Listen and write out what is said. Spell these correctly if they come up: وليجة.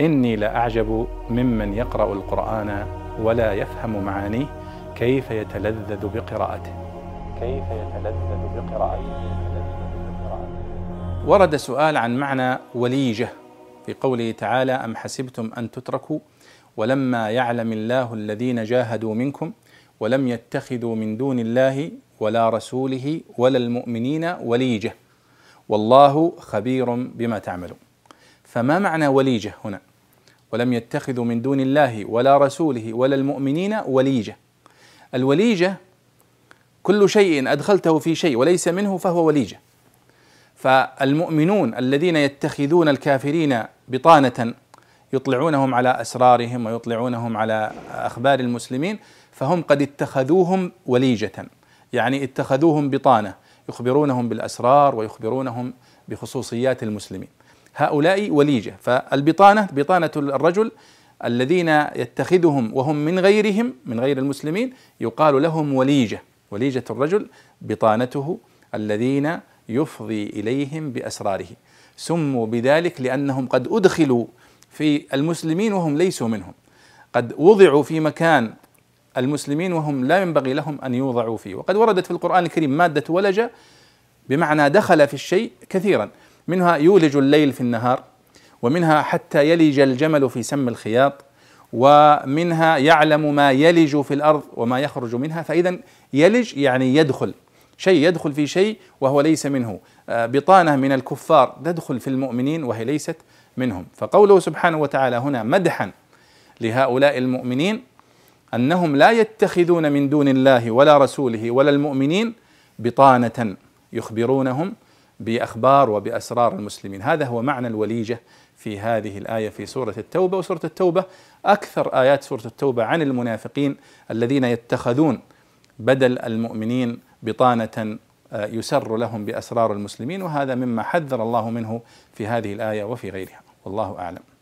إني لأعجب ممن يقرأ القرآن ولا يفهم معانيه كيف يتلذذ بقراءته. ورد سؤال عن معنى وليجة في قوله تعالى: أم حسبتم أن تتركوا ولما يعلم الله الذين جاهدوا منكم ولم يتخذوا من دون الله ولا رسوله ولا المؤمنين وليجة والله خبير بما تعملون. فما معنى وليجة هنا؟ ولم يتخذوا من دون الله ولا رسوله ولا المؤمنين وليجة. الوليجة كل شيء أدخلته في شيء وليس منه فهو وليجة. فالمؤمنون الذين يتخذون الكافرين بطانة يطلعونهم على أسرارهم ويطلعونهم على أخبار المسلمين فهم قد اتخذوهم وليجة، يعني اتخذوهم بطانة يخبرونهم بالأسرار ويخبرونهم بخصوصيات المسلمين. هؤلاء وليجة. فالبطانة بطانة الرجل الذين يتخذهم وهم من غيرهم من غير المسلمين يقال لهم وليجة. وليجة الرجل بطانته الذين يفضي إليهم بأسراره. سموا بذلك لأنهم قد أدخلوا في المسلمين وهم ليسوا منهم، قد وضعوا في مكان المسلمين وهم لا ينبغي لهم أن يوضعوا فيه. وقد وردت في القرآن الكريم مادة ولجة بمعنى دخل في الشيء كثيرا، منها يولج الليل في النهار، ومنها حتى يلج الجمل في سم الخياط، ومنها يعلم ما يلج في الأرض وما يخرج منها. فإذا يلج يعني يدخل شيء، يدخل في شيء وهو ليس منه. بطانة من الكفار تدخل في المؤمنين وهي ليست منهم. فقوله سبحانه وتعالى هنا مدحا لهؤلاء المؤمنين أنهم لا يتخذون من دون الله ولا رسوله ولا المؤمنين بطانة يخبرونهم بأخبار وبأسرار المسلمين. هذا هو معنى الوليجة في هذه الآية في سورة التوبة. وسورة التوبة أكثر آيات سورة التوبة عن المنافقين الذين يتخذون بدل المؤمنين بطانة يسر لهم بأسرار المسلمين، وهذا مما حذر الله منه في هذه الآية وفي غيرها. والله أعلم.